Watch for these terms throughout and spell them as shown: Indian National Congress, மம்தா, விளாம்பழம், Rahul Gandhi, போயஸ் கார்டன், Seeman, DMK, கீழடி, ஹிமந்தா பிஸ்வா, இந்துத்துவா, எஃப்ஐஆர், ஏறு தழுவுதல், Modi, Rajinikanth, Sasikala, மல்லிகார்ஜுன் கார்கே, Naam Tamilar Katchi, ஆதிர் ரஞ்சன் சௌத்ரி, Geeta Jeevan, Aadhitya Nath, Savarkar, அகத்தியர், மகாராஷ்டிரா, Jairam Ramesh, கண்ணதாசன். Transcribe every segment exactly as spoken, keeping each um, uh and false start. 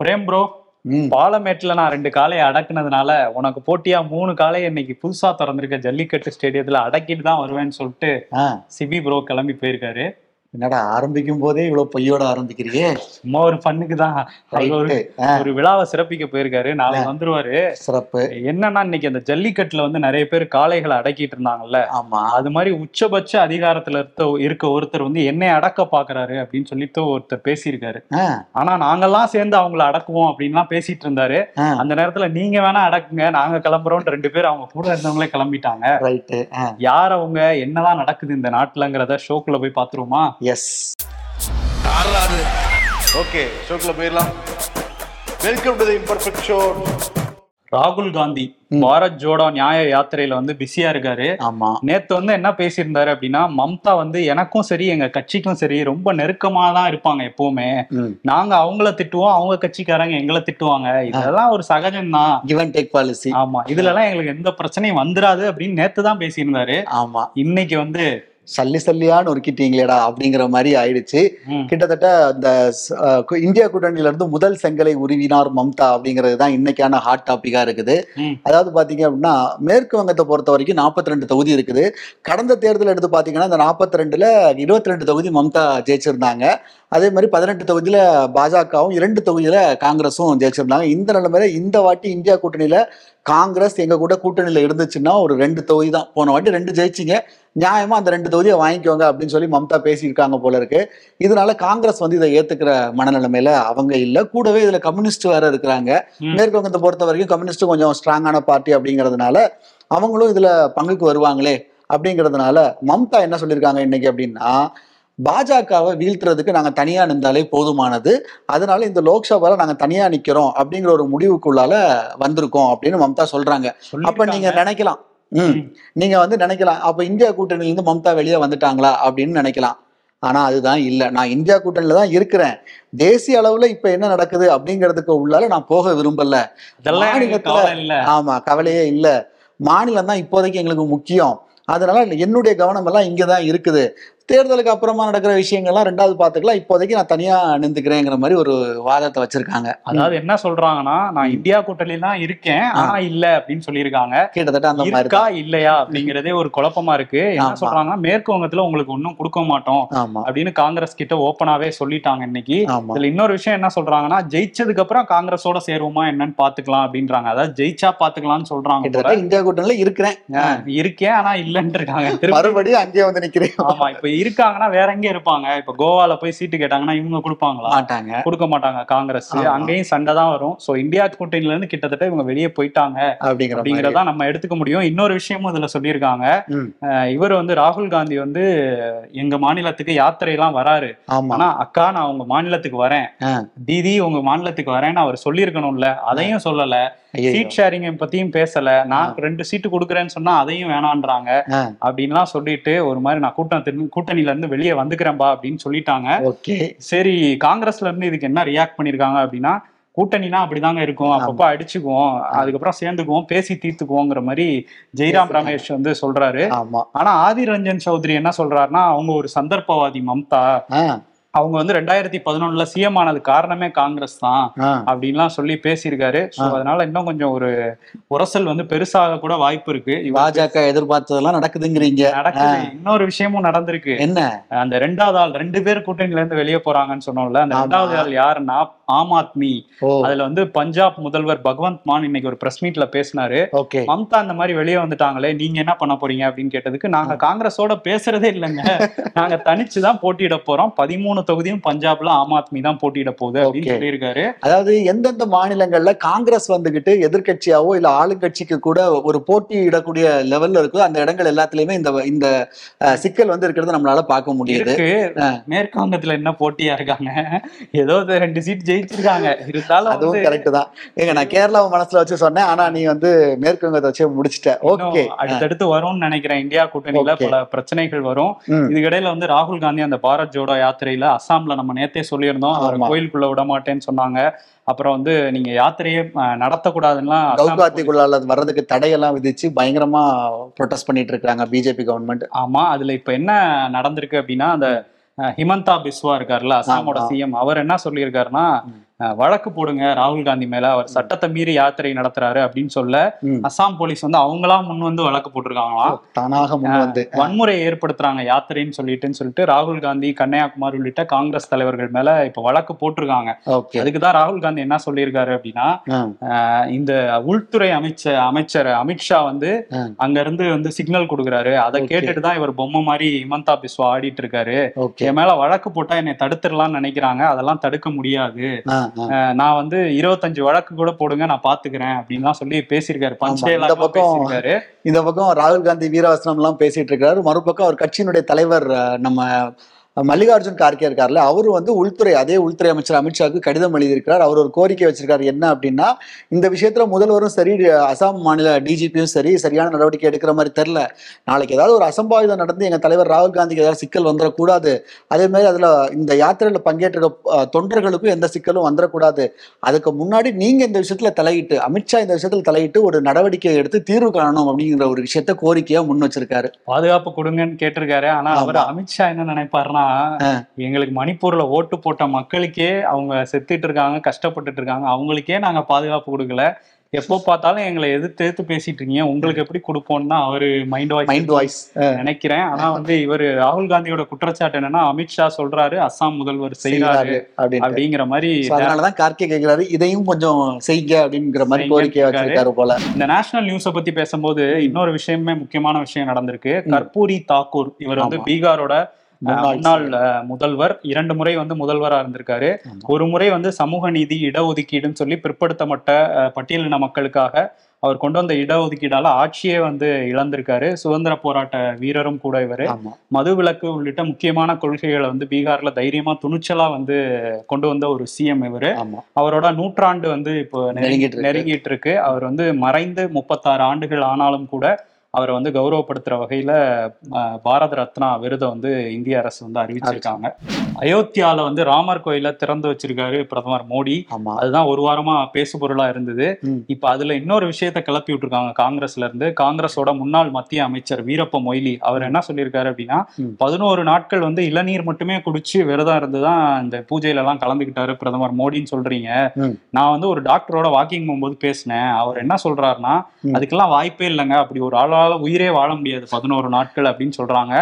Frame bro, பாலமேட்ல நான் ரெண்டு காலையை அடக்குனதுனால உனக்கு போட்டியா மூணு காலையை இன்னைக்கு புதுசா திறந்திருக்க ஜல்லிக்கட்டு ஸ்டேடியத்துல அடக்கிட்டு தான் வருவேன்னு சொல்லிட்டு சிபி ப்ரோ கிளம்பி போயிருக்காரு. என்னடா ஆரம்பிக்கும் போதே இவ்வளவு பொய்யோட ஆரம்பிக்கிறியே? சும்மா ஒரு பண்ணுக்கு தான், ஒரு விழாவை சிறப்பிக்க போயிருக்காரு, நாளைக்கு வந்துருவாரு. சிறப்பு என்னன்னா, இன்னைக்கு அந்த ஜல்லிக்கட்டுல வந்து நிறைய பேர் காளைகளை அடக்கிட்டு இருந்தாங்கல்ல, ஆமா, அது மாதிரி உச்சபட்ச அதிகாரத்துல இருக்க இருக்க ஒருத்தர் வந்து என்னை அடக்க பாக்குறாரு அப்படின்னு சொல்லிட்டு ஒருத்தர் பேசியிருக்காரு. ஆனா நாங்கெல்லாம் சேர்ந்து அவங்கள அடக்குவோம் அப்படின்லாம் பேசிட்டு இருந்தாரு. அந்த நேரத்துல நீங்க வேணா அடக்குங்க, நாங்க கிளம்புறோம் ரெண்டு பேர் அவங்க கூட இருந்தவங்களே கிளம்பிட்டாங்க. யார் அவங்க, என்னதான் நடக்குது இந்த நாட்டுலங்கிறத ஷோக்குள்ள போய் பாத்துருவோமா? எஸ், ஆறாது. ஓகே, ஷோக்குள்ள போயிரலாம். Welcome to the imperfect show. ராகுல் காந்தி பாரத் ஜோடோ நியாய யாத்திரையில வந்து பிஸியா இருக்காரு. ஆமா, நேத்து வந்து என்ன பேசியிருந்தாரு அப்படின்னா, மம்தா வந்து எனக்கும் சரி எங்க கட்சிக்கும் சரி ரொம்ப நெருக்கமா தான் இருப்பாங்க எப்பவுமே, நாங்க அவங்கள திட்டுவோம், அவங்க கட்சிக்காரங்க எங்களை திட்டுவாங்க, இதெல்லாம் ஒரு சகஜம்தான், கிவ் அண்ட் டேக் பாலிசி, ஆமா, இதுல எல்லாம் எங்களுக்கு எந்த பிரச்சனையும் வந்துடாது அப்படின்னு நேத்து தான் பேசியிருந்தாரு. ஆமா, இன்னைக்கு வந்து சல்லி சல்லியான்னு ஒருக்கிட்டீங்களேடா அப்படிங்கிற மாதிரி ஆயிடுச்சு. கிட்டத்தட்ட இந்த இந்தியா கூட்டணியில இருந்து முதல் செங்கலை உருவினார் மம்தா அப்படிங்கிறது தான் இன்னைக்கான ஹாட் டாபிக்கா இருக்குது. அதாவது பாத்தீங்க அப்படின்னா, மேற்கு வங்கத்தை பொறுத்த வரைக்கும் நாற்பத்தி ரெண்டு தொகுதி இருக்குது. கடந்த தேர்தல் எடுத்து பாத்தீங்கன்னா, இந்த நாற்பத்தி ரெண்டுல இருபத்தி ரெண்டு தொகுதி மம்தா ஜெயிச்சிருந்தாங்க. அதே மாதிரி பதினெட்டு தொகுதியில பாஜகவும் இரண்டு தொகுதியில காங்கிரஸும் ஜெயிச்சிருந்தாங்க. இந்த நிலைமையில இந்த வாட்டி இந்தியா கூட்டணியில காங்கிரஸ் எங்க கூட கூட்டணியில இருந்துச்சுன்னா ஒரு ரெண்டு தொகுதி தான், போன வாட்டி ரெண்டு ஜெயிச்சிங்க, நியாயமா அந்த ரெண்டு தொகுதியை வாங்கிக்கோங்க அப்படின்னு சொல்லி மம்தா பேசியிருக்காங்க போல இருக்கு. இதனால காங்கிரஸ் வந்து இதை ஏத்துக்கிற மனநிலைமையில அவங்க இல்லை. கூடவே இதுல கம்யூனிஸ்ட் வேற இருக்கிறாங்க. மேற்கு வங்கத்தை பொறுத்த வரைக்கும் கம்யூனிஸ்ட் கொஞ்சம் ஸ்ட்ராங்கான பார்ட்டி அப்படிங்கிறதுனால அவங்களும் இதுல பங்குக்கு வருவாங்களே அப்படிங்கிறதுனால மம்தா என்ன சொல்லியிருக்காங்க இன்னைக்கு அப்படின்னா, பாஜகவை வீழ்த்துறதுக்கு நாங்கள் தனியாக நின்றாலே போதுமானது, அதனால இந்த லோக்சபாவில் நாங்கள் தனியாக நிற்கிறோம் அப்படிங்கிற ஒரு முடிவுக்குள்ளால வந்திருக்கோம் அப்படின்னு மம்தா சொல்றாங்க. அப்ப நீங்க நினைக்கலாம், ம் நீங்க வந்து நினைக்கலாம், அப்ப இந்தியா கூட்டணியிலிருந்து மம்தா வெளியே வந்துட்டாங்களா அப்படின்னு நினைக்கலாம். ஆனா அதுதான் இல்லை, நான் இந்தியா கூட்டணியில தான் இருக்கிறேன், தேசிய அளவுல இப்ப என்ன நடக்குது அப்படிங்கிறதுக்கு உள்ளால நான் போக விரும்பல, மாநிலத்துல ஆமா கவலையே இல்லை, மாநிலம் தான் இப்போதைக்கு எங்களுக்கு முக்கியம், அதனால என்னுடைய கவனம் எல்லாம் இங்கதான் இருக்குது, தேர்தலுக்கு அப்புறமா நடக்கிற விஷயங்கள்லாம் ரெண்டாவது பாத்துக்கலாம், இப்போதைக்கு நான் தனியா நின்றுக்கிறேங்கிற மாதிரி ஒரு வாதத்தை வச்சிருக்காங்க. அதாவது என்ன சொல்றாங்கன்னா, நான் இந்தியா கூட்டணியில தான் இருக்கேன் ஆனா இல்ல அப்படின்னு சொல்லியிருக்காங்க. கிட்டத்தட்ட அந்த மாதிரி இருக்கா இல்லையா அப்படிங்கிறதே ஒரு குழப்பமா இருக்கு. என்ன சொல்றாங்கன்னா, மேற்கு வங்கத்துல உங்களுக்கு ஒன்னும் கொடுக்க மாட்டோம் அப்படின்னு காங்கிரஸ் கிட்ட ஓப்பனாவே சொல்லிட்டாங்க இன்னைக்கு. இதுல இன்னொரு விஷயம் என்ன சொல்றாங்கன்னா, ஜெயிச்சதுக்கு அப்புறம் காங்கிரஸோட சேருவோமா என்னன்னு பாத்துக்கலாம் அப்படின்றாங்க. அதாவது ஜெயிச்சா பாத்துக்கலாம்னு சொல்றாங்க. இந்தியா கூட்டணியில இருக்கிறேன் இருக்கேன் ஆனா இல்லன்னு இருக்காங்க. மறுபடியும் அங்கேயே வந்து நிக்கிறேன். ஆமா, இப்ப இருக்காங்கன்னா வேற எங்க இருப்பாங்க? இப்ப கோவால போய் சீட்டு கேட்டாங்கன்னா இவங்க கொடுப்பாங்களா? கொடுக்க மாட்டாங்க காங்கிரஸ், அங்கேயும் சண்டை தான் வரும். சோ இந்தியா கூட்டணியில இருந்து கிட்டத்தட்ட இவங்க வெளியே போயிட்டாங்க அப்படிங்கறத நம்ம எடுத்துக்க முடியும். இன்னொரு விஷயமும் இதுல சொல்லியிருக்காங்க, இவர் வந்து ராகுல் காந்தி வந்து எங்க மாநிலத்துக்கு யாத்திரை எல்லாம் வராரு, ஆனா அக்கா நான் உங்க மாநிலத்துக்கு வரேன், தீதி உங்க மாநிலத்துக்கு வரேன்னு அவர் சொல்லியிருக்கணும்ல, அதையும் சொல்லல, சீட் ஷேரிங் பத்தியும் பேசல, நான் ரெண்டு சீட்டு கொடுக்குறேன்னு சொன்னா அதையும் வேணான்றாங்க அப்படின்லாம் சொல்லிட்டு ஒரு மாதிரி நான் கூட்டம் கூட்டணியில இருந்து வெளியே வந்துக்கிறேன்பா அப்படின்னு சொல்லிட்டாங்க. சரி, காங்கிரஸ்ல இருந்து இதுக்கு என்ன ரியாக்ட் பண்ணிருக்காங்க அப்படின்னா, கூட்டணினா அப்படிதாங்க இருக்கும், அப்பப்போ அடிச்சுக்குவோம், அதுக்கப்புறம் சேர்ந்துக்குவோம், பேசி தீர்த்துக்குவோங்கிற மாதிரி ஜெய்ராம் ரமேஷ் வந்து சொல்றாரு. ஆனா ஆதிர் ரஞ்சன் சௌத்ரி என்ன சொல்றாருன்னா, அவங்க ஒரு சந்தர்ப்பவாதி மம்தா, அவங்க வந்து ரெண்டாயிரத்தி பதினொன்னுல சிஎம் ஆனது காரணமே காங்கிரஸ் தான் அப்படின்லாம் சொல்லி பேசியிருக்காரு. அதனால இன்னும் கொஞ்சம் ஒரு உரசல் வந்து பெருசாக கூட வாய்ப்பு இருக்கு. பாஜக எதிர்பார்த்ததெல்லாம் நடக்குதுங்கிறீங்க. நடக்குது. இன்னொரு விஷயமும் நடந்திருக்கு. என்ன? அந்த ரெண்டாவது ஆள், ரெண்டு பேர் கூட்டணியில இருந்து வெளியே போறாங்கன்னு சொன்னோம்ல, அந்த ரெண்டாவது ஆள் யாருன்னா ஆம் ஆத்மி. அதுல வந்து பஞ்சாப் முதல்வர் பகவந்த் மான் இன்னைக்கு ஒரு பிரஸ் மீட்ல பேசினாரு. மம்தா இந்த மாதிரி வெளியே வந்துட்டாங்களே, நீங்க என்ன பண்ண போறீங்க அப்படின்னு கேட்டதுக்கு, நாங்க காங்கிரஸோட பேசுறதே இல்லைங்க, நாங்க தனிச்சுதான் போட்டியிட போறோம், பதிமூணு தொகுதியும் பஞ்சாப்ல ஆம் ஆத்மி தான் போட்டியிட போகுது அப்படின்னு சொல்லியிருக்காரு. அதாவது எந்தெந்த மாநிலங்கள்ல காங்கிரஸ் வந்துகிட்டு எதிர்கட்சியாவோ இல்ல ஆளுங்கட்சிக்கு கூட ஒரு போட்டியிடக்கூடிய லெவல்ல இருக்கோ அந்த இடங்கள் எல்லாத்துலயுமே இந்த இந்த சிக்கல் வந்து இருக்கிறது நம்மளால பார்க்க முடியுது. மேற்காங்கத்துல என்ன போட்டியா இருக்காங்க, ஏதோ ரெண்டு சீட் ஜெயிச்சிருக்காங்க, இருந்தாலும் அதுவும் கரெக்ட் தான். ஏங்க, நான் கேரளாவை மனசுல வச்சு சொன்னேன், ஆனா நீ வந்து மேற்காங்கத்தை வச்சு முடிச்சிட்டேன். ஓகே, அடுத்தடுத்து வரும்னு நினைக்கிறேன் இந்தியா கூட்டணியில பல பிரச்சனைகள் வரும். இதுக்கிடையில வந்து ராகுல் காந்தி அந்த பாரத் ஜோடோ யாத்திரையில அசாம்ல நம்ம நேத்தே சொல்லியிருந்தோம், அவர் கோயிலுக்குள்ள விட மாட்டேன்னு சொன்னாங்க. அப்புறம் வந்து நீங்க யாத்திரையே நடத்தக்கூடாதுன்னா கவுகாத்திக்குள்ளால வர்றதுக்கு தடையெல்லாம் விதிச்சு பயங்கரமா ப்ரொடெஸ்ட் பண்ணிட்டு இருக்காங்க பிஜேபி கவர்மெண்ட். ஆமா, அதுல இப்ப என்ன நடந்திருக்கு அப்படின்னா, அந்த ஹிமந்தா பிஸ்வா இருக்காருல்ல அசாமோட சிஎம், அவர் என்ன சொல்லியிருக்காருன்னா, வழக்கு போடுங்க ராகுல் காந்தி மேல, அவர் சட்டத்தை மீறி யாத்திரை நடத்துறாரு அப்படின்னு சொல்ல அசாம் போலீஸ் வந்து அவங்களா முன் வந்து வழக்கு போட்டிருக்காங்களாம். தானாக முன் வந்து வன்முறையை ஏற்படுத்துறாங்க யாத்திரைன்னு சொல்லிட்டுன்னு சொல்லிட்டு ராகுல் காந்தி, கன்னியாகுமாரி உள்ளிட்ட காங்கிரஸ் தலைவர்கள் மேல இப்ப வழக்கு போட்டிருக்காங்க. அதுக்குதான் ராகுல் காந்தி என்ன சொல்லியிருக்காரு அப்படின்னா, இந்த உள்துறை அமைச்சர் அமைச்சர் அமித்ஷா வந்து அங்க இருந்து வந்து சிக்னல் கொடுக்குறாரு, அதை கேட்டுட்டுதான் இவர் பொம்மை மாதிரி ஹிமந்தா பிஸ்வா ஆடிட்டு இருக்காரு, என் மேல வழக்கு போட்டா என்னை தடுத்துடலாம்னு நினைக்கிறாங்க, அதெல்லாம் தடுக்க முடியாது, நான் வந்து இருபத்தஞ்சு வழக்கு கூட போடுங்க நான் பாத்துக்கிறேன் அப்படின்லாம் சொல்லி பேசியிருக்காரு. பஞ்சாயத்து பக்கம் இந்த பக்கம் ராகுல் காந்தி வீரவசனம் எல்லாம் பேசிட்டு இருக்காரு, மறுபக்கம் அவர் கட்சியினுடைய தலைவர் நம்ம மல்லிகார்ஜுன் கார்கே இருக்கார்ல, அவரு வந்து உள்துறை அதே உள்துறை அமைச்சர் அமித்ஷாவுக்கு கடிதம் எழுதியிருக்கிறார். அவர் ஒரு கோரிக்கை வச்சிருக்காரு, என்ன அப்படின்னா, இந்த விஷயத்துல முதல்வரும் சரி அசாம் மாநில டிஜிபியும் சரி சரியான நடவடிக்கை எடுக்கிற மாதிரி தெரியல, நாளைக்கு ஏதாவது ஒரு அசம்பாவிதம் நடந்து எங்க தலைவர் ராகுல் காந்திக்கு ஏதாவது சிக்கல் வந்துடக்கூடாது, அதே மாதிரி அதுல இந்த யாத்திரையில பங்கேற்ற தொண்டர்களுக்கும் எந்த சிக்கலும் வந்துடக்கூடாது, அதுக்கு முன்னாடி நீங்க இந்த விஷயத்துல தலையிட்டு அமித்ஷா இந்த விஷயத்துல தலையிட்டு ஒரு நடவடிக்கையை எடுத்து தீர்வு காணணும் அப்படிங்கிற ஒரு விஷயத்த கோரிக்கையா முன் வச்சிருக்காரு. பாதுகாப்பு கொடுங்கன்னு கேட்டிருக்காரு. ஆனா அவர் அமித்ஷா என்ன நினைப்பாருன்னா, எங்களுக்கு மணிப்பூர்ல ஓட்டு போட்ட மக்களுக்கே அவங்க செத்துட்டு இருக்காங்க, கஷ்டப்பட்டு இருக்காங்க, அவங்களுக்கே நாங்க பாதுகாப்பு கொடுக்கல, எப்போ பார்த்தாலும் எங்களை எதிர்த்து எதிர்த்து பேசிட்டு இருக்கீங்க, உங்களுக்கு எப்படி கொடுப்போம்னு தான் அவரு மைண்ட் வாய்ஸ் மைண்ட் வாய்ஸ் நினைக்கிறேன். ஆனா வந்து இவரு ராகுல் காந்தியோட குற்றச்சாட்டு என்னன்னா, அமித்ஷா சொல்றாரு அசாம் முதல்வர் செய்யறாரு அப்படிங்கிற மாதிரி, அதனாலதான் கார்கே கேட்கிறாரு இதையும் கொஞ்சம் செய்ய அப்படிங்கிற மாதிரி கோரிக்கையா வச்சிருக்காரு போல. இந்த நேஷனல் நியூஸை பத்தி பேசும்போது இன்னொரு விஷயமே முக்கியமான விஷயம் நடந்திருக்கு. கர்பூரி தாக்கூர் இவர் வந்து பீகாரோட முன்னாள் முதல்வர், இரண்டு முறை வந்து முதல்வரா இருந்திருக்காரு. ஒரு முறை வந்து சமூக நீதி இடஒதுக்கீடுன்னு சொல்லி பிற்படுத்தப்பட்ட பட்டியலின மக்களுக்காக அவர் கொண்டு வந்த இடஒதுக்கீடால ஆட்சியே வந்து இழந்திருக்காரு. சுதந்திர போராட்ட வீரரும் கூட இவரு. மது விலக்கு உள்ளிட்ட முக்கியமான கொள்கைகளை வந்து பீகார்ல தைரியமா துணிச்சலா வந்து கொண்டு வந்த ஒரு சிஎம் இவரு. அவரோட நூற்றாண்டு வந்து இப்போ நெருங்கிட்டு நெருங்கிட்டு இருக்கு. அவர் வந்து மறைந்து முப்பத்தாறு ஆண்டுகள் ஆனாலும் கூட அவரை வந்து கௌரவப்படுத்துற வகையில பாரத ரத்னா விருதை வந்து இந்திய அரசு வந்து அறிவிச்சிருக்காங்க. அயோத்தியால வந்து ராமர் கோயில திறந்து வச்சிருக்காரு பிரதமர் மோடி. அதுதான் ஒரு வாரமா பேசு பொருளா இருந்தது. இப்ப அதுல இன்னொரு விஷயத்த கிளப்பி விட்டுருக்காங்க காங்கிரஸ்ல இருந்து. காங்கிரஸோட முன்னாள் மத்திய அமைச்சர் வீரப்ப மொய்லி அவர் என்ன சொல்லியிருக்காரு அப்படின்னா, பதினோரு நாட்கள் வந்து இளநீர் மட்டுமே குடிச்சு விரதம் இருந்துதான் இந்த பூஜையில எல்லாம் கலந்துகிட்டாரு பிரதமர் மோடின்னு சொல்றீங்க. நான் வந்து ஒரு டாக்டரோட வாக்கிங் போகும்போது பேசினேன், அவர் என்ன சொல்றாருன்னா அதுக்கெல்லாம் வாய்ப்பே இல்லைங்க, அப்படி ஒரு ஆளா உயிரே வாழ முடியாது பதினோரு நாட்கள் அப்படின்னு சொல்றாங்க.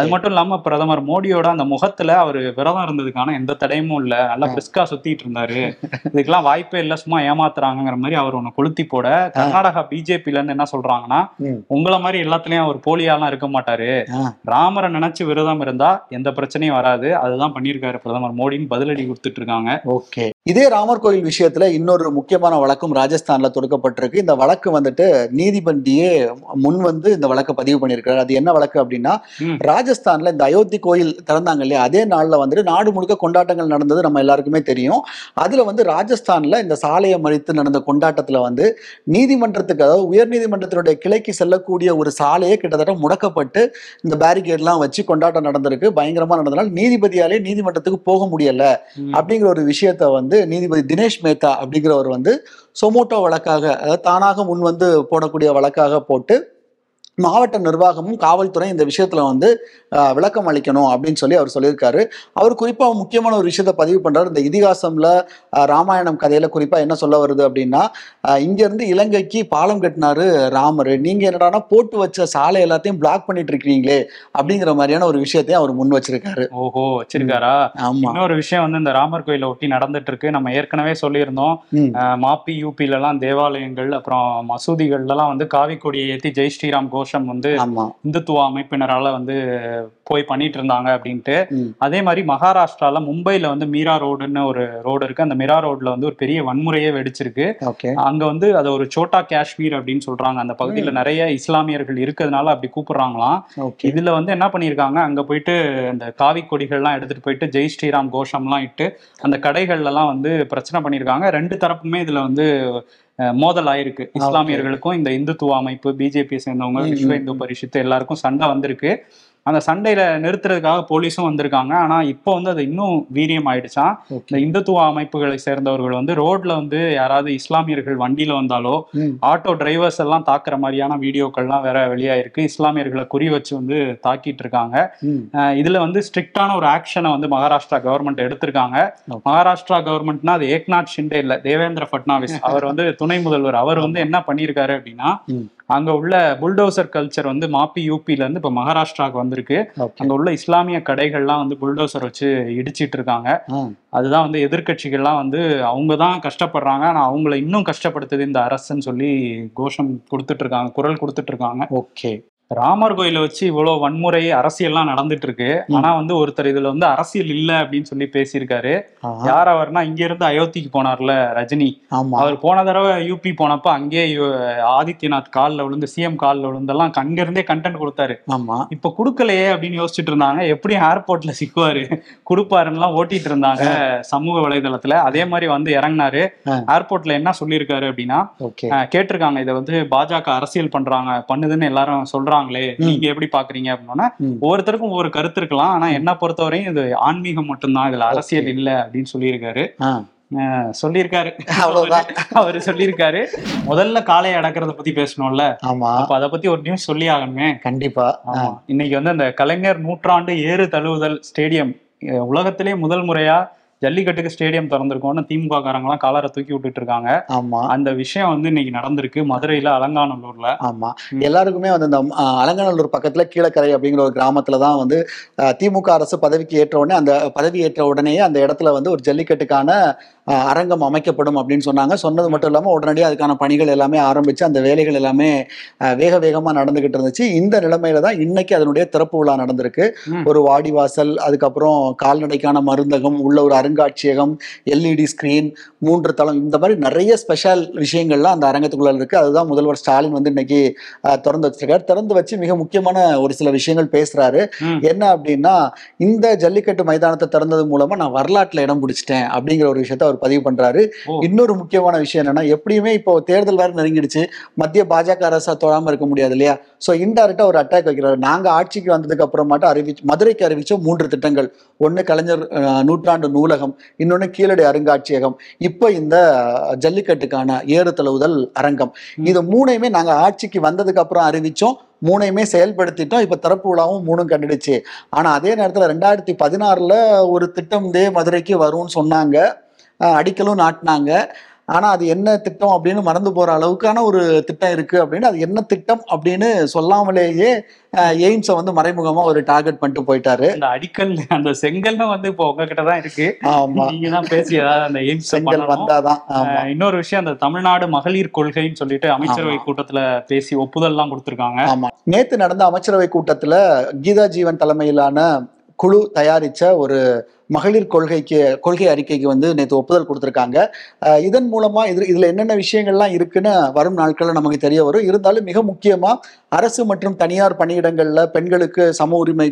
அது மட்டும் இல்லாம பிரதமர் மோடியோட அந்த முகத்துல அவர் விரதம் இருந்ததுக்கான எந்த தடையும் இல்ல, நல்லா பிரிஸ்கா சுத்திட்டு இருந்தாரு, இதுக்கெல்லாம் வாய்ப்பே இல்ல, சும்மா ஏமாத்துறாங்கிற மாதிரி அவர் ஒண்ணு கொளுத்தி போட. கர்நாடகா பிஜேபில இருந்து என்ன சொல்றாங்கன்னா, உங்களை மாதிரி எல்லாத்துலயும் அவர் போலியாலாம் இருக்க மாட்டாரு, ராமரை நினைச்சு விரதம் இருந்தா எந்த பிரச்சனையும் வராது, அதுதான் பண்ணிருக்காரு பிரதமர் மோடின்னு பதிலடி கொடுத்துட்டு இருக்காங்க. ஓகே, இதே ராமர் கோயில் விஷயத்துல இன்னொரு முக்கியமான வழக்கும் ராஜஸ்தான்ல தொடுக்கப்பட்டிருக்கு. இந்த வழக்கு வந்துட்டு நீதிபதியே முன் வந்து இந்த வழக்கை பதிவு பண்ணியிருக்கிறார். அது என்ன வழக்கு அப்படின்னா, ராஜஸ்தான்ல இந்த அயோத்தி கோயில் திறந்தாங்க இல்லையா, அதே நாள்ல வந்துட்டு நாடு முழுக்க கொண்டாட்டங்கள் நடந்தது நம்ம எல்லாருக்குமே தெரியும். அதுல வந்து ராஜஸ்தான்ல இந்த சாலையை மறித்து நடந்த கொண்டாட்டத்துல வந்து நீதிமன்றத்துக்கு, அதாவது உயர் நீதிமன்றத்தினுடைய கிளைக்கு செல்லக்கூடிய ஒரு சாலையை கிட்டத்தட்ட முடக்கப்பட்டு இந்த பேரிகேட்லாம் வச்சு கொண்டாட்டம் நடந்திருக்கு. பயங்கரமா நடந்ததுனால நீதிபதியாலே நீதிமன்றத்துக்கு போக முடியல அப்படிங்கிற ஒரு விஷயத்த வந்து நீதிபதி தினேஷ் மேத்தா அப்படிங்கிறவர் வந்து சொமோட்டோ வழக்காக, அதாவது தானாக முன் வந்து போடக்கூடிய வழக்காக போட்டு மாவட்ட நிர்வாகமும் காவல்துறை இந்த விஷயத்துல வந்து விளக்கம் அளிக்கணும் அப்படின்னு சொல்லி அவர் சொல்லியிருக்காரு. அவர் குறிப்பா முக்கியமான ஒரு விஷயத்த பதிவு பண்றாரு. இந்த இதிகாசம்ல ராமாயணம் கதையில குறிப்பா என்ன சொல்ல வருது அப்படின்னா, இங்க இருந்து இலங்கைக்கு பாலம் கட்டினாரு ராமர், நீங்க என்னடானா போட்டு வச்ச சாலை எல்லாத்தையும் பிளாக் பண்ணிட்டு இருக்கிறீங்களே அப்படிங்கிற மாதிரியான ஒரு விஷயத்தையும் அவர் முன் வச்சிருக்காரு. ஓஹோ, வச்சிருக்காரா? ஆமா. இன்னொரு விஷயம் வந்து இந்த ராமர் கோயிலை ஒட்டி நடந்துட்டு இருக்கு. நம்ம ஏற்கனவே சொல்லியிருந்தோம், மாப்பி யூபில எல்லாம் தேவாலயங்கள் அப்புறம் மசூதிகள்ல எல்லாம் வந்து காவி கொடியை ஏற்றி ஜெய் ஸ்ரீராம் கோஷம் வந்து இந்துத்துவ அமைப்பினரால வந்து போய் பண்ணிட்டு இருந்தாங்க அப்படின்ட்டு. அதே மாதிரி மகாராஷ்டிரால மும்பைல வந்து மீரா ரோடுன்னு ஒரு ரோடு இருக்கு. அந்த மீரா ரோடுல வந்து ஒரு பெரிய வன்முறையே வெடிச்சிருக்கு. அங்க வந்து அது ஒரு சோட்டா காஷ்மீர் அப்படின்னு சொல்றாங்க. அந்த பகுதியில நிறைய இஸ்லாமியர்கள் இருக்கிறதுனால அப்படி கூப்பிடுறாங்களாம். இதுல வந்து என்ன பண்ணிருக்காங்க, அங்க போயிட்டு அந்த காவி கொடிகள்லாம் எடுத்துட்டு போயிட்டு ஜெய் ஸ்ரீராம் கோஷம்லாம் இட்டு அந்த கடைகள்ல எல்லாம் வந்து பிரச்சனை பண்ணிருக்காங்க. ரெண்டு தரப்புமே இதுல வந்து மோதல் ஆயிருக்கு. இஸ்லாமியர்களுக்கும் இந்த இந்துத்துவ அமைப்பு, பிஜேபி சேர்ந்தவங்க, விஸ்வ இந்து பரிஷத்து எல்லாருக்கும் சண்டை வந்திருக்கு. அந்த சண்டையில நிறுத்துறதுக்காக போலீஸும் வந்திருக்காங்க. ஆனா இப்போ வந்து அது இன்னும் வீரியம் ஆயிடுச்சான். இந்த இந்துத்துவ அமைப்புகளை சேர்ந்தவர்கள் வந்து ரோட்ல வந்து யாராவது இஸ்லாமியர்கள் வண்டியில வந்தாலோ ஆட்டோ டிரைவர்ஸ் எல்லாம் தாக்குற மாதிரியான வீடியோக்கள்லாம் வேற வெளியாயிருக்கு. இஸ்லாமியர்களை குறி வச்சு வந்து தாக்கிட்டு இருக்காங்க. இதுல வந்து ஸ்ட்ரிக்டான ஒரு ஆக்ஷனை வந்து மகாராஷ்டிரா கவர்மெண்ட் எடுத்திருக்காங்க. மகாராஷ்டிரா கவர்மெண்ட்னா அது ஏக்நாத் ஷிண்டே இல்ல, தேவேந்திர பட்னாவிஸ் அவர் வந்து துணை முதல்வர். அவர் வந்து என்ன பண்ணியிருக்காரு அப்படின்னா, அங்க உள்ள புல்டோசர் கல்ச்சர் வந்து மாப்பி யூபில இருந்து இப்ப மகாராஷ்டிராவுக்கு வந்திருக்கு. அங்க உள்ள இஸ்லாமிய கடைகள்லாம் வந்து புல்டோசர் வச்சு இடிச்சிட்டு இருக்காங்க. அதுதான் வந்து எதிர்கட்சிகள்லாம் வந்து அவங்க தான் கஷ்டப்படுறாங்க, ஆனா அவங்களை இன்னும் கஷ்டப்படுத்துது இந்த அரசுன்னு சொல்லி கோஷம் கொடுத்துட்டு இருக்காங்க, குரல் கொடுத்துட்டு இருக்காங்க. ஓகே, ராமர் கோயில வச்சு இவ்வளோ வன்முறை அரசியல்லாம் நடந்துட்டு இருக்கு. ஆனா வந்து ஒருத்தர் இதுல வந்து அரசியல் இல்லை அப்படின்னு சொல்லி பேசியிருக்காரு. யார் அவர்னா, இங்க இருந்து அயோத்திக்கு போனார்ல ரஜினி, அவர் போன தடவை யூபி போனப்ப அங்கே ஆதித்யநாத் காலில் விழுந்து, சிஎம் காலில் விழுந்தெல்லாம் அங்க இருந்தே கண்டென்ட் கொடுத்தாரு. ஆமா, இப்ப கொடுக்கலையே அப்படின்னு யோசிச்சுட்டு இருந்தாங்க. எப்படி ஏர்போர்ட்ல சிக்குவாரு கொடுப்பாருன்னெல்லாம் ஓட்டிட்டு இருந்தாங்க சமூக வலைதளத்துல. அதே மாதிரி வந்து இறங்கினாரு ஏர்போர்ட்ல. என்ன சொல்லியிருக்காரு அப்படின்னா, கேட்டிருக்காங்க இதை வந்து பாஜக அரசியல் பண்றாங்க பண்ணுதுன்னு எல்லாரும் சொல்றாங்க, நீங்க எப்படி பாக்குறீங்க அப்படின்னா, ஒவ்வொருத்தருக்கும் ஒவ்வொரு கருத்து இருக்கலாம், ஆனா என்ன பொறுத்தவரையும் இது ஆன்மீகம் மட்டும்தான், இதுல அரசியல் இல்ல அப்படின்னு சொல்லியிருக்காரு. சொல்லியிருக்காரு அவ்வளவுதான் அவரு சொல்லியிருக்காரு. முதல்ல காளையை அடக்கிறத பத்தி பேசணும்ல, அதை பத்தி ஒரு நியூஸ் சொல்லி ஆகணுமே கண்டிப்பா. இன்னைக்கு வந்து அந்த கலைஞர் நூற்றாண்டு ஏறு தழுவுதல் ஸ்டேடியம் உலகத்திலே முதல் முறையா ஜல்லிக்கட்டுக்கு ஸ்டேடியம் திறந்திருக்கோம்னு திமுக காரங்களாம் காலரை தூக்கி விட்டுட்டு இருக்காங்க. ஆமா, அந்த விஷயம் வந்து இன்னைக்கு நடந்திருக்கு மதுரையில அலங்காநல்லூர்ல. ஆமா, எல்லாருக்குமே வந்து இந்த அலங்காநல்லூர் பக்கத்துல கீழக்கரை அப்படிங்கிற ஒரு கிராமத்துலதான் வந்து திமுக அரசு பதவிக்கு ஏற்ற உடனே அந்த பதவி ஏற்ற உடனே அந்த இடத்துல வந்து ஒரு ஜல்லிக்கட்டுக்கான அரங்கம் அமைக்கப்படும் அப்படின்னு சொன்னாங்க. சொன்னது மட்டும் இல்லாமல் உடனடியாக அதுக்கான பணிகள் எல்லாமே ஆரம்பித்து அந்த வேலைகள் எல்லாமே வேக வேகமாக நடந்துகிட்டு இருந்துச்சு. இந்த நிலைமையில தான் இன்னைக்கு அதனுடைய திறப்பு விழா நடந்திருக்கு. ஒரு வாடிவாசல், அதுக்கப்புறம் கால்நடைக்கான மருந்தகம், உள்ள ஒரு அருங்காட்சியகம், எல்இடி ஸ்கிரீன், மூன்று தளம், இந்த மாதிரி நிறைய ஸ்பெஷல் விஷயங்கள்லாம் அந்த அரங்கத்துக்குள்ள இருக்கு. அதுதான் முதல்வர் ஸ்டாலின் வந்து இன்னைக்கு திறந்து வச்சிருக்காரு. திறந்து வச்சு மிக முக்கியமான ஒரு சில விஷயங்கள் பேசுறாரு. என்ன அப்படின்னா, இந்த ஜல்லிக்கட்டு மைதானத்தை திறந்தது மூலமா நான் வரலாற்றில் இடம் பிடிச்சிட்டேன் அப்படிங்கிற ஒரு விஷயத்த பதிவு பண்றாரு. இன்னொரு முக்கியமான விஷயம் என்னன்னா, எப்படியுமே இப்போ தேர்தல் வேற நெருங்கிடுச்சு, மத்திய பாஜக அரசா தொழாம இருக்க முடியாது இல்லையா. சோ இன்டைரக்டா ஒரு அட்டாக் வைக்கிறாரு. நாங்க ஆட்சிக்கு வந்ததுக்கு அப்புறமாட்ட அறிவிச்சு மதுரைக்கு அறிவிச்ச மூன்று திட்டங்கள், ஒன்னு கலைஞர் நூற்றாண்டு நூலகம், இன்னொன்னு கீழடி அருங்காட்சியகம், இப்போ இந்த ஜல்லிக்கட்டுக்கான ஏறு தழுவுதல் அரங்கம். இது மூணையுமே நாங்க ஆட்சிக்கு வந்ததுக்கு அப்புறம் அறிவிச்சோம், மூணையுமே செயல்படுத்திட்டோம், இப்போ திறப்பு விழாவும் மூணும் கண்டுடுச்சு. ஆனா அதே நேரத்தில் ரெண்டாயிரத்தி பதினாறுல ஒரு திட்டம் இதே மதுரைக்கு வரும்னு சொன்னாங்க, அடிக்கலும் நாட்டினாங்க. ஆனால் அது என்ன திட்டம் அப்படின்னு மறந்து போகிற அளவுக்கான ஒரு திட்டம் இருக்குது அப்படின்னு, அது என்ன திட்டம் அப்படின்னு சொல்லாமலேயே எய்ம்ஸை வந்து மறைமுகமாக ஒரு டார்கெட் பண்ணிட்டு போயிட்டாரு. அந்த அடிக்கல், அந்த செங்கல்னு வந்து இப்போ உங்ககிட்ட தான் இருக்கு. ஆமாம், நீங்கள் தான் பேசி ஏதாவது அந்த எய்ம்ஸ் செங்கல் வந்தால் தான். இன்னொரு விஷயம், அந்த தமிழ்நாடு மகளிர் கொள்கைன்னு சொல்லிட்டு அமைச்சரவை கூட்டத்தில் பேசி ஒப்புதல்லாம் கொடுத்துருக்காங்க. ஆமாம், நேற்று நடந்த அமைச்சரவை கூட்டத்தில் கீதா ஜீவன் தலைமையிலான குழு தயாரித்த ஒரு மகளிர் கொள்கைக்கு கொள்கை அறிக்கைக்கு வந்து நேற்று ஒப்புதல் கொடுத்துருக்காங்க. இதன் மூலமாக இது இதில் என்னென்ன விஷயங்கள்லாம் இருக்குன்னு வரும் நாட்களில் நமக்கு தெரிய வரும். இருந்தாலும் மிக முக்கியமாக அரசு மற்றும் தனியார் பணியிடங்களில் பெண்களுக்கு சம உரிமை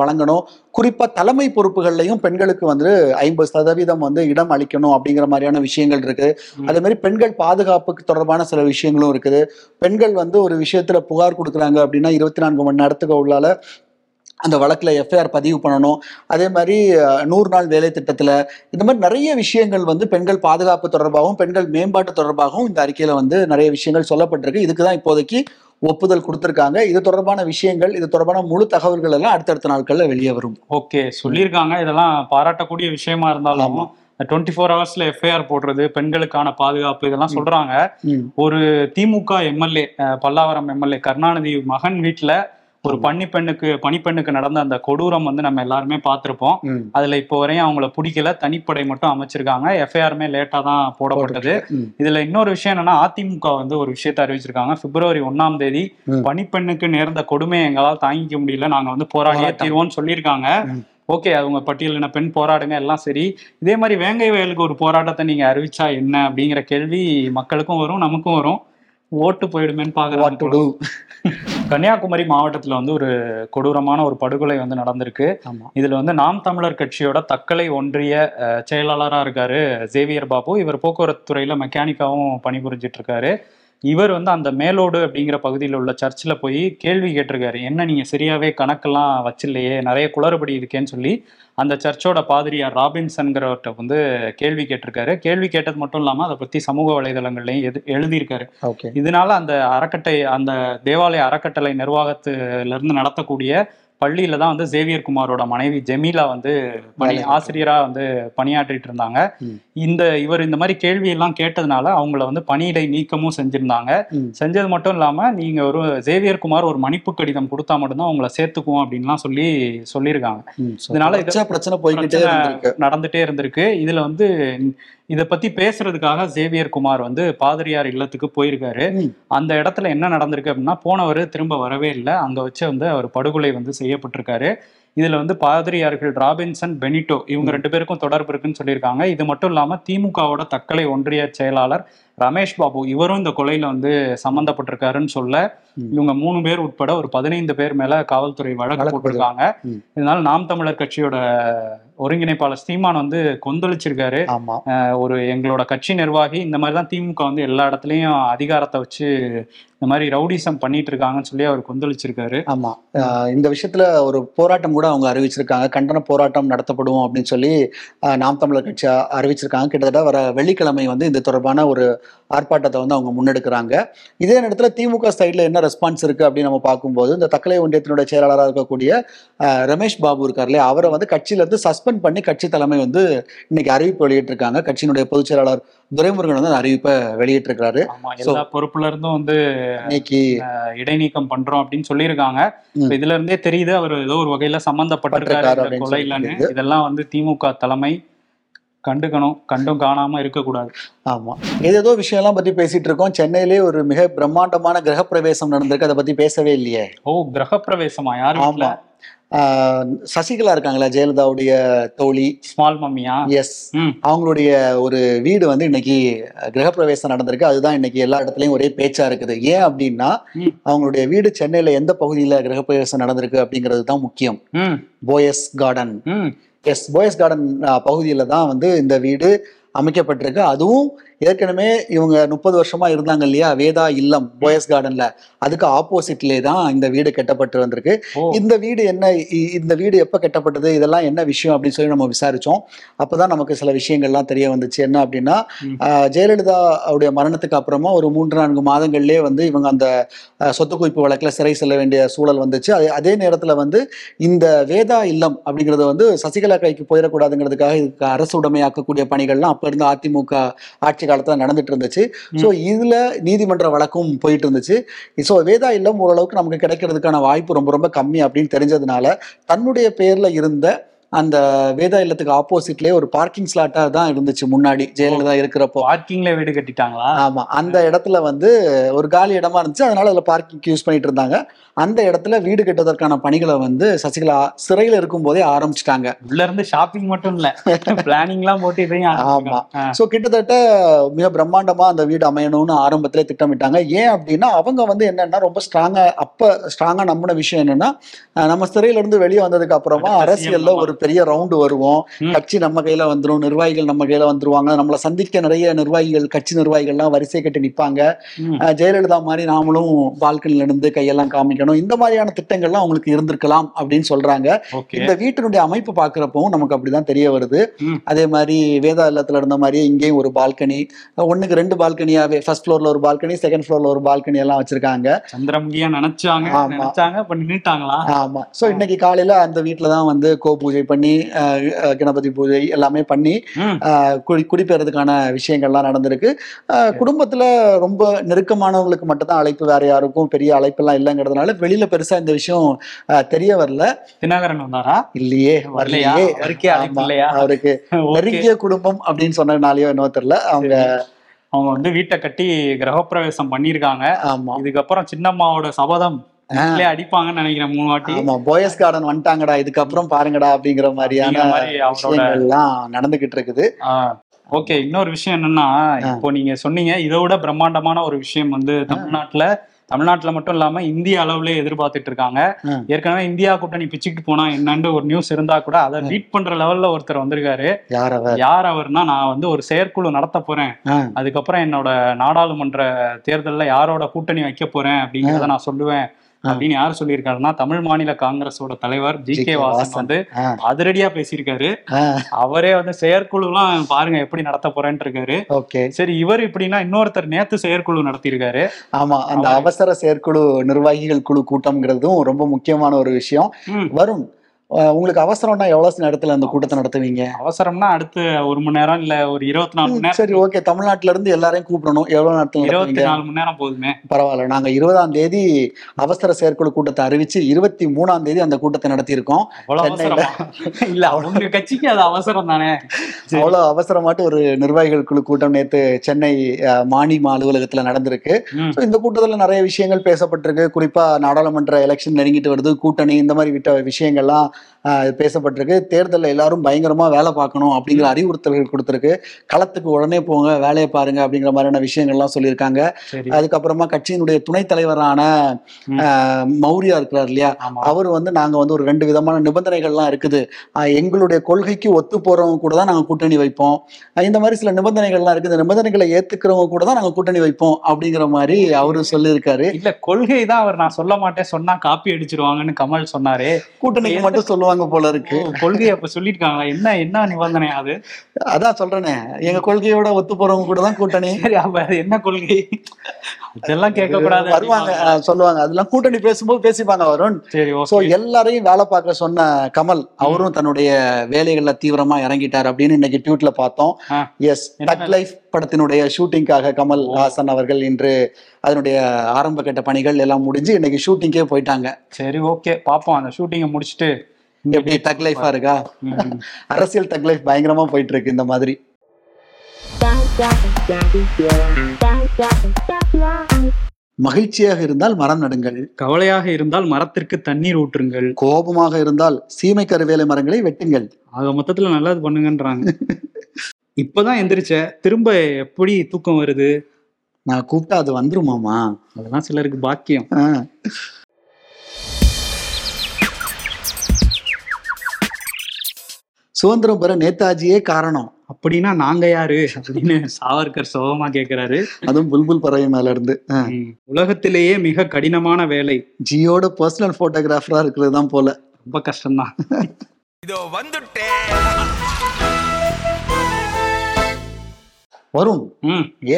வழங்கணும், குறிப்பாக தலைமை பொறுப்புகள்லையும் பெண்களுக்கு வந்து ஐம்பது சதவீதம் வந்து இடம் அளிக்கணும் அப்படிங்கிற மாதிரியான விஷயங்கள் இருக்குது. அதேமாதிரி பெண்கள் பாதுகாப்புக்கு தொடர்பான சில விஷயங்களும் இருக்குது. பெண்கள் வந்து ஒரு விஷயத்தில் புகார் கொடுக்குறாங்க அப்படின்னா இருபத்தி நான்கு மணி நேரத்துக்கு உள்ளால் அந்த வழக்கில் எஃப்ஐஆர் பதிவு பண்ணணும். அதே மாதிரி நூறு நாள் வேலை திட்டத்தில் இந்த மாதிரி நிறைய விஷயங்கள் வந்து பெண்கள் பாதுகாப்பு தொடர்பாகவும் பெண்கள் மேம்பாட்டு தொடர்பாகவும் இந்த அறிக்கையில் வந்து நிறைய விஷயங்கள் சொல்லப்பட்டிருக்கு. இதுக்கு தான் இப்போதைக்கு ஒப்புதல் கொடுத்துருக்காங்க. இது தொடர்பான விஷயங்கள், இது தொடர்பான முழு தகவல்கள் எல்லாம் அடுத்தடுத்த நாட்களில் வெளியே வரும். ஓகே, சொல்லியிருக்காங்க. இதெல்லாம் பாராட்டக்கூடிய விஷயமா இருந்தாலும் டுவெண்ட்டி ஃபோர் ஹவர்ஸ்ல எஃப்ஐஆர் போடுறது, பெண்களுக்கான பாதுகாப்பு, இதெல்லாம் சொல்றாங்க. ஒரு திமுக எம்எல்ஏ, பல்லாவரம் எம்எல்ஏ கருணாநிதி மகன் வீட்டுல ஒரு பன்னி பெண்ணுக்கு பனிப்பெண்ணுக்கு நடந்த அந்த கொடூரம் வந்து நம்ம எல்லாருமே பார்த்திருப்போம். அதுல இப்போ வரையும் அவங்கள பிடிக்கல, தனிப்படை மட்டும் அமைச்சிருக்காங்க. எஃப்ஐஆருமே லேட்டா தான் போடப்பட்டது. இதுல இன்னொரு விஷயம் என்னன்னா, அதிமுக வந்து ஒரு விஷயத்தை அறிவிச்சிருக்காங்க. பிப்ரவரி ஒன்னாம் தேதி பனிப்பெண்ணுக்கு நேர்ந்த கொடுமை எங்களால் தாங்கிக்க முடியல, நாங்க வந்து போராடியே தீர்வோம்னு சொல்லியிருக்காங்க. ஓகே, அவங்க பட்டியலின பெண் போராடுங்க, எல்லாம் சரி. இதே மாதிரி வேங்கை வயலுக்கு ஒரு போராட்டத்தை நீங்க அறிவிச்சா என்ன அப்படிங்கிற கேள்வி மக்களுக்கும் வரும், நமக்கும் வரும். ஓட்டு போயிடுமேன்னு பார்க்கலாம். கன்னியாகுமரி மாவட்டத்தில் வந்து ஒரு கொடூரமான ஒரு படுகொலை வந்து நடந்திருக்கு. இதில் வந்து நாம் தமிழர் கட்சியோட தக்கலை ஒன்றிய செயலாளராக இருக்காரு சேவியர் பாபு. இவர் போக்குவரத்து துறையில் மெக்கானிக்காவும் பணிபுரிஞ்சிட்டு இருக்காரு. இவர் வந்து அந்த மேலோடு அப்படிங்கிற பகுதியில் உள்ள சர்ச்சில் போய் கேள்வி கேட்டிருக்காரு, என்ன நீங்கள் சரியாகவே கணக்கெல்லாம் வச்சில்லையே, நிறைய குளறுபடி இருக்கேன்னு சொல்லி அந்த சர்ச்சோட பாதிரியார் ராபின்சன்கிறவர்கிட்ட வந்து கேள்வி கேட்டிருக்காரு. கேள்வி கேட்டது மட்டும் இல்லாமல் அதை பற்றி சமூக வலைதளங்கள்லையும் எது எழுதியிருக்காரு. இதனால அந்த அறக்கட்டளை, அந்த தேவாலய அறக்கட்டளை நிர்வாகத்திலிருந்து நடத்தக்கூடிய பள்ளியில தான் வந்து சேவியர் குமாரோட மனைவி ஜெமீலா வந்து பணி ஆசிரியரா வந்து பணியாற்றிட்டு இருந்தாங்க. இந்த இவர் இந்த மாதிரி கேள்வி எல்லாம் கேட்டதுனால அவங்கள வந்து பணியிடை நீக்கமும் செஞ்சிருந்தாங்க. செஞ்சது மட்டும் இல்லாம நீங்க ஒரு சேவியர் குமார் ஒரு மன்னிப்பு கடிதம் கொடுத்தா மட்டும்தான் அவங்கள சேர்த்துக்குவோம் அப்படின்லாம் சொல்லி சொல்லியிருக்காங்க. இதனால பிரச்சனை போய்கிட்டே நடந்துட்டே இருந்திருக்கு. இதுல வந்து இதை பத்தி பேசுறதுக்காக சேவியர் குமார் வந்து பாதிரியார் இல்லத்துக்கு போயிருக்காரு. அந்த இடத்துல என்ன நடந்திருக்கு அப்படின்னா, போனவர் திரும்ப வரவே இல்லை, அங்க வச்சு வந்து அவர் படுகொலை வந்து செய்யப்பட்டிருக்காரு. இதுல வந்து பாதிரியார்கள் ராபின்சன், பெனிட்டோ இவங்க ரெண்டு பேருக்கும் தொடர்பு இருக்குன்னு சொல்லியிருக்காங்க. இது மட்டும் இல்லாம திமுகவோட தக்கலை ஒன்றிய செயலாளர் ரமேஷ் பாபு இவரும் இந்த கொலையில வந்து சம்பந்தப்பட்டிருக்காருன்னு சொல்ல, இவங்க மூணு பேர் உட்பட ஒரு பதினைந்து பேர் மேல காவல்துறை வழக்கு போட்டிருக்காங்க. இதனால நாம் தமிழர் கட்சியோட ஒருங்கிணைப்பாளர் சீமான் வந்து கொந்தளிச்சிருக்காரு. ஒரு எங்களோட கட்சி நிர்வாகி இந்த மாதிரிதான் திமுக வந்து எல்லா இடத்துலயும் அதிகாரத்தை வச்சு இந்த மாதிரி ரவுடிசம் பண்ணிட்டு இருக்காங்கன்னு சொல்லி அவர் கொந்தளிச்சிருக்காரு. ஆமா, இந்த விஷயத்துல ஒரு போராட்டம் கூட அவங்க அறிவிச்சிருக்காங்க, கண்டன போராட்டம் நடத்தப்படும் அப்படின்னு சொல்லி நாம் தமிழர் கட்சி அறிவிச்சிருக்காங்க. கிட்டத்தட்ட வர வெள்ளிக்கிழமை வந்து இது தொடர்பான ஒரு ஆர்ப்பாட்டத்தை வந்து அவங்க முன்னெடுக்கிறாங்க. இதே நேரத்தில் திமுக சைடில் என்ன ரெஸ்பான்ஸ் இருக்குது அப்படின்னு நம்ம பார்க்கும்போது, இந்த தக்கலை ஒன்றியத்தினுடைய செயலாளராக இருக்கக்கூடிய ரமேஷ் பாபு இருக்கார் இல்லையா, அவரை வந்து கட்சியிலேருந்து சஸ்பெண்ட் பண்ணி கட்சி தலைமை வந்து இன்னைக்கு அறிவிப்பு வெளியிட்டிருக்காங்க. கட்சியினுடைய பொதுச் செயலாளர் துரைமுருகன் வந்து அறிவிப்பை வெளியிட்டிருக்கிறாரு. பொறுப்புல இருந்தும் வந்து இன்னைக்கு இடைநீக்கம் பண்றோம் அப்படின்னு சொல்லியிருக்காங்க. இதுல இருந்தே தெரியுது அவர் ஏதோ ஒரு வகையில சம்பந்தப்பட்டிருக்காரு கொலையிலன்னு. இதெல்லாம் வந்து திமுக தலைமை கண்டுக்கணும், கண்டும் காணாம இருக்கக்கூடாது. ஆமா, ஏதேதோ விஷயம் எல்லாம் பத்தி பேசிட்டு இருக்கோம். சென்னையிலே ஒரு மிக பிரம்மாண்டமான கிரகப்பிரவேசம் நடந்திருக்கு, அதை பத்தி பேசவே இல்லையே. ஓ, கிரகப்பிரவேசமா? யாரும் இல்ல. சசிகலா இருக்காங்களா, ஜெயலலிதாவுடைய தோழி, ஸ்மால் மம்மியா, எஸ், அவங்களுடைய ஒரு வீடு வந்து இன்னைக்கு கிரகப்பிரவேசம் நடந்திருக்கு. அதுதான் இன்னைக்கு எல்லா இடத்துலயும் ஒரே பேச்சா இருக்குது. ஏன் அப்படின்னா, அவங்களுடைய வீடு சென்னையில எந்த பகுதியில கிரகப்பிரவேசம் நடந்திருக்கு அப்படிங்கிறது தான் முக்கியம். போயஸ் கார்டன், எஸ், போயஸ் கார்டன் பகுதியில் தான் வந்து இந்த வீடு அமைக்கப்பட்டிருக்கு. அதுவும் ஏற்கனவே இவங்க முப்பது வருஷமா இருந்தாங்க இல்லையா வேதா இல்லம் போயஸ் கார்டன்ல, அதுக்கு ஆப்போசிட்லே தான் இந்த வீடு கட்டப்பட்டு வந்திருக்கு. இந்த வீடு என்ன, இந்த வீடு எப்போ கட்டப்பட்டது, இதெல்லாம் என்ன விஷயம் அப்படின்னு சொல்லி நம்ம விசாரிச்சோம். அப்போதான் நமக்கு சில விஷயங்கள்லாம் தெரிய வந்துச்சு. என்ன அப்படின்னா, ஜெயலலிதா உடைய மரணத்துக்கு அப்புறமா ஒரு மூன்று நான்கு மாதங்கள்லேயே வந்து இவங்க அந்த சொத்து குவிப்பு வழக்கில் சிறை செல்ல வேண்டிய சூழல் வந்துச்சு. அதே அதே நேரத்தில் வந்து இந்த வேதா இல்லம் அப்படிங்கிறது வந்து சசிகலா கைக்கு போயிடக்கூடாதுங்கிறதுக்காக இதுக்கு அரசு உடமையாக்கக்கூடிய பணிகள்லாம் அப்போ இருந்து அதிமுக ஆட்சி காலத்துல நடந்துட்டு இருந்துச்சு. சோ இதுல நீதிமன்ற வழக்கும் போயிட்டு இருந்துச்சு. சோ வேதா இல்லம் ஓரளவுக்கு நமக்கு கிடைக்கிறதுக்கான வாய்ப்பு ரொம்ப ரொம்ப கம்மி அப்படின்னு தெரிஞ்சதுனால தன்னுடைய பேர்ல இருந்த அந்த வேதா இல்லத்துக்கு ஆப்போசிட்லயே ஒரு பார்க்கிங் ஸ்லாட்டா தான் இருந்துச்சு முன்னாடி ஜெயலலிதா இருக்கிறப்போ. பார்க்கிங்ல வீடு கட்டிட்டாங்களா? ஆமா, அந்த இடத்துல வந்து ஒரு காலி இடமா இருந்துச்சு, அதனால அதுல பார்க்கிங் யூஸ் பண்ணிட்டு இருந்தாங்க. அந்த இடத்துல வீடு கட்டுவதற்கான பணிகளை வந்து சசிகலா சிறையில இருக்கும் போதே ஆரம்பிச்சுட்டாங்க. உள்ள இருந்து ஷாப்பிங் மட்டும் இல்ல, பிளானிங்லாம் போட்டு இதையும். ஆமா, ஸோ கிட்டத்தட்ட மிக பிரம்மாண்டமா அந்த வீடு அமையணும்னு ஆரம்பத்திலே திட்டமிட்டாங்க. ஏன் அப்படின்னா, அவங்க வந்து என்னன்னா ரொம்ப ஸ்ட்ராங்கா அப்ப ஸ்ட்ராங்கா நம்பின விஷயம் என்னன்னா, நம்ம சிறையில இருந்து வெளியே வந்ததுக்கு அப்புறமா அரசியல்ல ஒரு பெரிய ரவுண்டு வருவோம், கட்சி நம்ம கையில வந்துடும், நிர்வாகிகள் நம்ம கையில வந்துருவாங்க, நம்மளை சந்திக்க நிறைய நிர்வாகிகள் கட்சி நிர்வாகிகள்லாம் வரிசை கட்டி நிற்பாங்க, ஜெயலலிதா மாதிரி நாமளும் பால்கனில இருந்து கையெல்லாம் காமிக்கணும், இந்த மாதிரியான திட்டங்கள்லாம் அவங்களுக்கு இருந்திருக்கலாம் அப்படின்னு சொல்றாங்க. இந்த வீட்டினுடைய அமைப்பு பாக்குறப்பவும் நமக்கு அப்படிதான் தெரிய வருது. அதே மாதிரி வேதா இல்லத்துல இருந்த மாதிரி இங்கேயும் ஒரு பால்கனி, ஒண்ணுக்கு ரெண்டு பால்கனியாவே, ஃபர்ஸ்ட் ஃப்ளோர்ல ஒரு பால்கனி, செகண்ட் ஃப்ளோர்ல ஒரு பால்கனி எல்லாம் வச்சிருக்காங்க. சந்திரமுகியா நினைச்சாங்க. ஆமா, சோ இன்னைக்கு காலையில அந்த வீட்டுலதான் வந்து கோ பூஜை பண்ணி, கணபதி பூஜை எல்லாமே பண்ணி குடிபெயர்றதுக்கான விஷயங்கள்லாம் நடந்திருக்கு. குடும்பத்துல ரொம்ப நெருக்கமானவங்களுக்கு மட்டும் தான் அழைப்பு, வேற யாருக்கும் பெரிய அழைப்பெல்லாம் இல்லைங்கிறதுனால வெளியில பெருசா இந்த விஷயம் தெரிய வரல. தினகரன் வந்தாரா? இல்லையே, வரலையே. அவருக்கு நெருங்கிய குடும்பம் அப்படின்னு சொன்னதுனாலயோ இன்னும் தெரியல, அவங்க அவங்க வந்து வீட்டை கட்டி கிரகப்பிரவேசம் பண்ணியிருக்காங்க. ஆமா, இதுக்கப்புறம் சின்னம்மாவோட சபதம் அடிப்பாங்கன்னு நினைக்கிறேன் மூணு வாட்டி. ஆமா, போயஸ் கார்டன் வந்துட்டாங்கடா, இதுக்கப்புறம் பாருங்கடா அப்படிங்கிற மாதிரியான விஷயங்கள் எல்லாம் நடந்துகிட்டு இருக்குது. ஓகே, இன்னொரு விஷயம் என்னன்னா, இப்போ நீங்க சொன்னீங்க இதை விட பிரம்மாண்டமான ஒரு விஷயம் வந்து தமிழ்நாட்டுல தமிழ்நாட்டுல மட்டும் இல்லாம இந்திய அளவுலயே எதிர்பார்த்துட்டு இருக்காங்க. ஏற்கனவே இந்தியா கூட்டணி பிச்சுக்கிட்டு போனா என்னன்னு ஒரு நியூஸ் இருந்தா கூட அதை ரீட் பண்ற லெவல்ல ஒருத்தர் வந்திருக்காரு. யார் அவர்னா, நான் வந்து ஒரு செயற்குழு நடத்த போறேன், அதுக்கப்புறம் என்னோட நாடாளுமன்ற தேர்தலில் யாரோட கூட்டணி வைக்க போறேன் அப்படிங்கிறத நான் சொல்லுவேன் அப்படின்னு யாரு சொல்லியிருக்காருன்னா, தமிழ் மாநில காங்கிரஸோட தலைவர் ஜி கே வாசன் வந்து அதிரடியா பேசியிருக்காரு. அவரே வந்து செயற்குழு எல்லாம் பாருங்க எப்படி நடத்த போறேன்னு இருக்காரு. சரி, இவர் இப்படின்னா இன்னொருத்தர் நேத்து செயற்குழு நடத்தியிருக்காரு. ஆமா, அந்த அவசர செயற்குழு நிர்வாகிகள் குழு கூட்டம்ங்கிறதும் ரொம்ப முக்கியமான ஒரு விஷயம். வரும் உங்களுக்கு அவசரம்னா எவ்வளவு நேரத்துல அந்த கூட்டத்தை நடத்துவீங்க? அவசரம்னா அடுத்து ஒரு மணி நேரம் இல்ல ஒரு இருபத்தி நாலு மணி நேரம். சரி, ஓகே. தமிழ்நாட்டுல இருந்து எல்லாரையும் கூப்பிடணும். எவ்வளவு நேரத்துல? இருபத்தி நாலு மணி நேரம் போதுமே, பரவாயில்ல. நாங்க இருபதாம் தேதி அவசர செயற்குழு கூட்டத்தை அறிவிச்சு இருபத்தி மூணாம் தேதி அந்த கூட்டத்தை நடத்தியிருக்கோம். இல்ல, அவங்க கட்சிக்கு அது அவசரம் தானே? அவ்வளவு அவசரமாட்டு ஒரு நிர்வாகிகள் குழு கூட்டம் நேற்று சென்னை மாநில அலுவலகத்துல நடந்திருக்கு. இந்த கூட்டத்துல நிறைய விஷயங்கள் பேசப்பட்டிருக்கு. குறிப்பா நாடாளுமன்ற எலெக்ஷன் நெருங்கிட்டு வருது, கூட்டணி இந்த மாதிரி விட்ட விஷயங்கள்லாம் பேசப்பட்டிருக்கு. தேர்தலில் எல்லாரும் பயங்கரமா வேலை பார்க்கணும் அப்படிங்கிற அறிவுறுத்தல்கள் கொடுத்துருக்கு. களத்துக்கு உடனே போங்க, வேலையை பாருங்க அப்படிங்கிற மாதிரியான விஷயங்கள்லாம் சொல்லியிருக்காங்க. அதுக்கப்புறமா கட்சியினுடைய துணைத் தலைவரான மௌரியா இருக்கிறார் இல்லையா, அவர் வந்து நாங்கள் வந்து ஒரு ரெண்டு விதமான நிபந்தனைகள்லாம் இருக்குது, எங்களுடைய கொள்கைக்கு ஒத்து போறவங்க கூட தான் நாங்கள் கூட்டணி வைப்போம், இந்த மாதிரி சில நிபந்தனைகள்லாம் இருக்குது, நிபந்தனைகளை ஏத்துக்கிறவங்க கூட தான் நாங்கள் கூட்டணி வைப்போம் அப்படிங்கிற மாதிரி அவரு சொல்லியிருக்காரு. இல்லை, கொள்கை தான் அவர், நான் சொல்ல மாட்டேன், சொன்னா காப்பி அடிச்சிருவாங்கன்னு கமல் சொன்னாரு. கூட்டணிக்கு மட்டும் சொல்லுவாங்க போல இருக்கு. கொள்கையை அப்ப சொல்லிருக்காங்க. என்ன என்ன நிபந்தனை அது? அதான் சொல்றேனே, எங்க கொள்கையோட ஒத்து போறவங்க கூட தான் கூட்டணி. என்ன கொள்கை? இதெல்லாம் கேட்கக்கூடாது. வருவாங்க, சொல்லுவாங்க, அதெல்லாம் கூட்டணி பேசும்போது பேசிப்பாங்க. வருண், சோ எல்லாரையும் வேலை பார்க்க சொன்ன கமல் அவரும் தன்னுடைய வேலைகள்ல தீவிரமா இறங்கிட்டார் அப்படின்னு இன்னைக்கு ட்வீட்ல பார்த்தோம். எஸ், தட் லைஃப் படத்தினுடைய ஷூட்டிங்காக கமல் ஹாசன் அவர்கள் இன்று அதனுடைய ஆரம்ப கட்ட பணிகள் எல்லாம் முடிஞ்சு இன்னைக்கு ஷூட்டிங்கே போயிட்டாங்க. சரி, ஓகே, பாப்போம் அந்த ஷூட்டிங்கை முடிச்சுட்டு எப்படி தக் லைஃபா இருக்கா. அரசியல் தக் லைஃப் பயங்கரமா போயிட்டு இருக்கு இந்த மாதிரி. மகிழ்ச்சியாக இருந்தால் மரம் நடுங்கள், கவலையாக இருந்தால் மரத்திற்கு தண்ணீர் ஊற்றுங்கள், கோபமாக இருந்தால் சீமை கருவேலை மரங்களை வெட்டுங்கள். ஆக மொத்தத்துல நல்லது பண்ணுங்கன்றாங்க. இப்பதான் எந்திரிச்ச, திரும்ப எப்படி தூக்கம் வருது? நான் கூப்பிட்டா அது வந்துருமாமா? அதெல்லாம் சிலருக்கு பாக்கியம். சுதந்திரம் பெற நேதாஜியே காரணம் அப்படின்னா நாங்க யாரு அப்படின்னு சாவர்கர் சோகமா கேட்கிறாரு. அதுவும் புல்புல் பறவை மேல இருந்து. உலகத்திலேயே மிக கடினமான வேலை ஜியோட பர்சனல் போட்டோகிராஃபரா இருக்கிறது தான் போல. ரொம்ப கஷ்டம்தான். இதோ வந்துட்டேன். வரும்,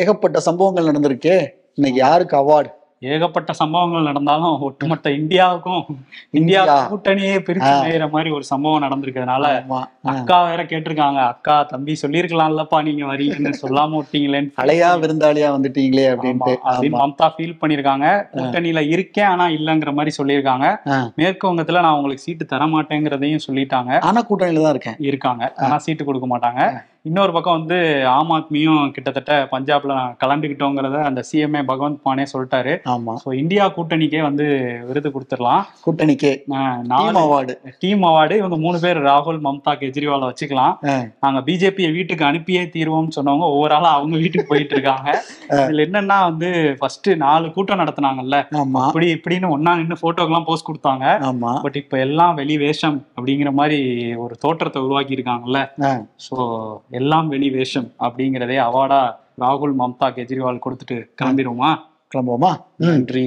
ஏகப்பட்ட சம்பவங்கள் நடந்திருக்கே, இன்னைக்கு யாருக்கு அவார்டு? ஏகப்பட்ட சம்பவங்கள் நடந்தாலும் ஒட்டுமொத்த இந்தியாவுக்கும் இந்தியா கூட்டணியே பிரிச்சு செய்யற மாதிரி ஒரு சம்பவம் நடந்திருக்கிறதுனால அக்கா வேற கேட்டிருக்காங்க. அக்கா, தம்பி சொல்லிருக்கலாம்லப்பா, நீங்க வரீங்கன்னு சொல்லாம விட்டீங்களேன்னு, அலையா விருந்தாளியா வந்துட்டீங்களே அப்படின்ட்டு அப்படின்னு மம்தா ஃபீல் பண்ணிருக்காங்க. கூட்டணியில இருக்கேன் ஆனா இல்லங்கிற மாதிரி சொல்லியிருக்காங்க. மேற்கு வங்கத்துல நான் உங்களுக்கு சீட்டு தர மாட்டேங்கிறதையும் சொல்லிட்டாங்க. ஆனா கூட்டணியில தான் இருக்கேன் இருக்காங்க, ஆனா சீட்டு கொடுக்க மாட்டாங்க. இன்னொரு பக்கம் வந்து ஆம் ஆத்மியும் கிட்டத்தட்ட பஞ்சாப்ல கலந்துகிட்டோங்கிறத அந்த சிஎம்ஏ பகவந்த் மானே சொல்லிட்டாரு. ஆமா, ஸோ இந்தியா கூட்டணிக்கே வந்து விருது கொடுத்துடலாம். கூட்டணிக்கே நாலு அவார்டு, டீம் அவார்டு. இவங்க மூணு பேர், ராகுல், மம்தா, கெஜ்ரிவால வச்சுக்கலாம். நாங்க பிஜேபியை வீட்டுக்கு அனுப்பியே தீர்வோம்னு சொன்னவங்க ஓவராலா அவங்க வீட்டுக்கு போயிட்டு இருக்காங்க. இதுல என்னன்னா வந்து ஃபர்ஸ்ட் நாலு கூட்டம் நடத்தினாங்கல்ல, இப்படி இப்படின்னு ஒன்னா நின்று போட்டோக்கெல்லாம் போஸ்ட் கொடுத்தாங்க. பட் இப்ப எல்லாம் வெளி வேஷம் அப்படிங்கிற மாதிரி ஒரு தோற்றத்தை உருவாக்கி இருக்காங்கல்ல. ஸோ எல்லாம் வெளி வேஷம் அப்படிங்கிறதே அவார்டா ராகுல், மம்தா, கெஜ்ரிவால் கொடுத்துட்டு கிளம்பிடுவோமா? கிளம்புவோமா? நன்றி.